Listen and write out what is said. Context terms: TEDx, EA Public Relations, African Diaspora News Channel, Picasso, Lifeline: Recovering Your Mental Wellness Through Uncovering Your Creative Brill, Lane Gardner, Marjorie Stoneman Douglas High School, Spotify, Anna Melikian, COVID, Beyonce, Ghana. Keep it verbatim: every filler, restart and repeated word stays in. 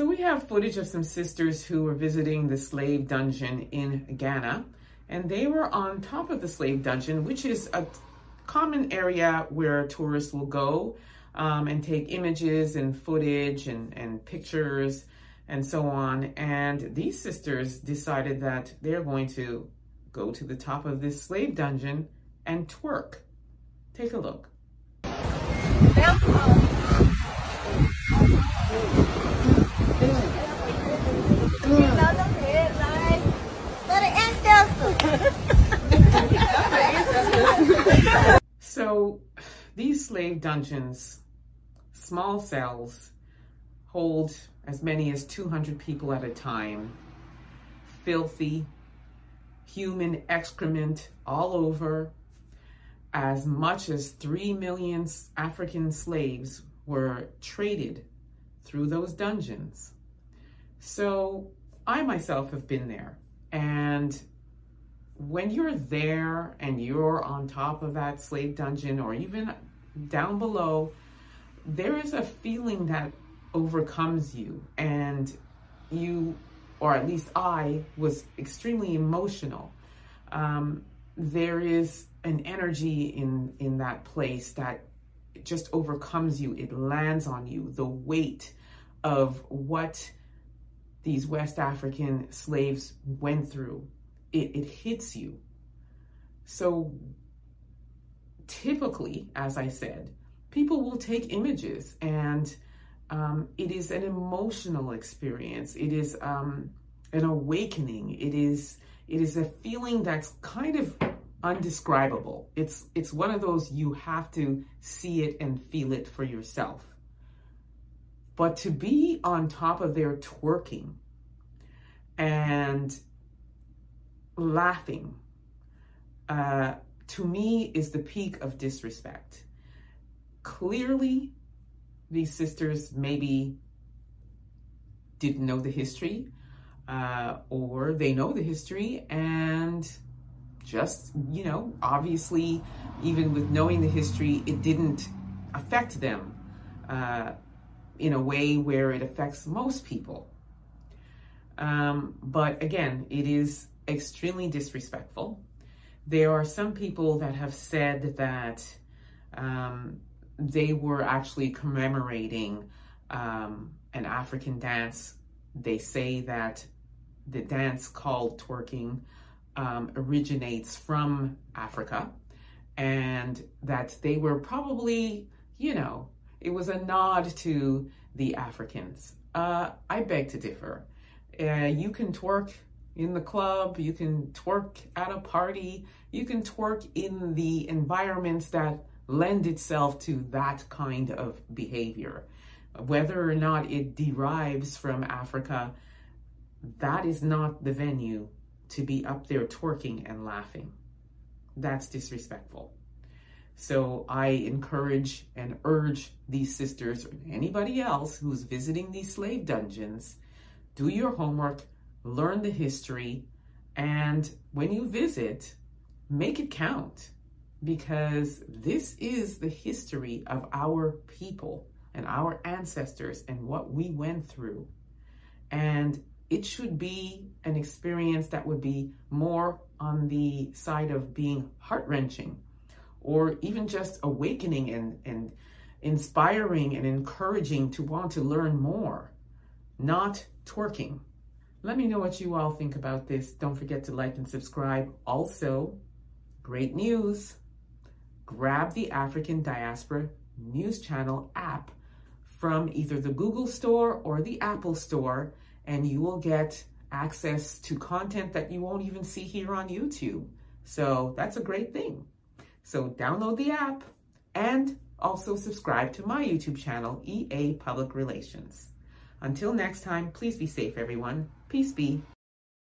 So we have footage of some sisters who were visiting the slave dungeon in Ghana, and they were on top of the slave dungeon, which is a common area where tourists will go um, and take images and footage and, and pictures and so on. And these sisters decided that they're going to go to the top of this slave dungeon and twerk. Take a look. So these slave dungeons, small cells, hold as many as two hundred people at a time. Filthy, human excrement all over. As much as three million African slaves were traded through those dungeons. So I myself have been there. And when you're there and you're on top of that slave dungeon or even down below, there is a feeling that overcomes you. And you, or at least I, was extremely emotional. Um, there is an energy in, in that place that just overcomes you. It lands on you. The weight of what these West African slaves went through, it, it hits you. So typically, as I said, people will take images, and um, it is an emotional experience. It is um, an awakening. It is, it is a feeling that's kind of undescribable. It's, it's one of those you have to see it and feel it for yourself. But to be on top of their twerking and laughing, uh, to me, is the peak of disrespect. Clearly, these sisters maybe didn't know the history, uh, or they know the history and just, you know, obviously, even with knowing the history, it didn't affect them uh, in a way where it affects most people. Um, but again, it is extremely disrespectful. There are some people that have said that um, they were actually commemorating um, an African dance. They say that the dance called twerking Um, originates from Africa, and that they were probably, you know, it was a nod to the Africans. Uh, I beg to differ. Uh, you can twerk in the club, you can twerk at a party, you can twerk in the environments that lend itself to that kind of behavior. Whether or not it derives from Africa, that is not the venue to be up there twerking and laughing. That's disrespectful. So I encourage and urge these sisters or anybody else who's visiting these slave dungeons, do your homework, learn the history, and when you visit, make it count, because this is the history of our people and our ancestors and what we went through. And it should be an experience that would be more on the side of being heart-wrenching, or even just awakening and, and inspiring and encouraging to want to learn more, not twerking. Let me know what you all think about this. Don't forget to like and subscribe. Also, great news, grab the African Diaspora News Channel app from either the Google Store or the Apple Store, and you will get access to content that you won't even see here on YouTube. So that's a great thing. So download the app and also subscribe to my YouTube channel, E A Public Relations. Until next time, please be safe, everyone. Peace be.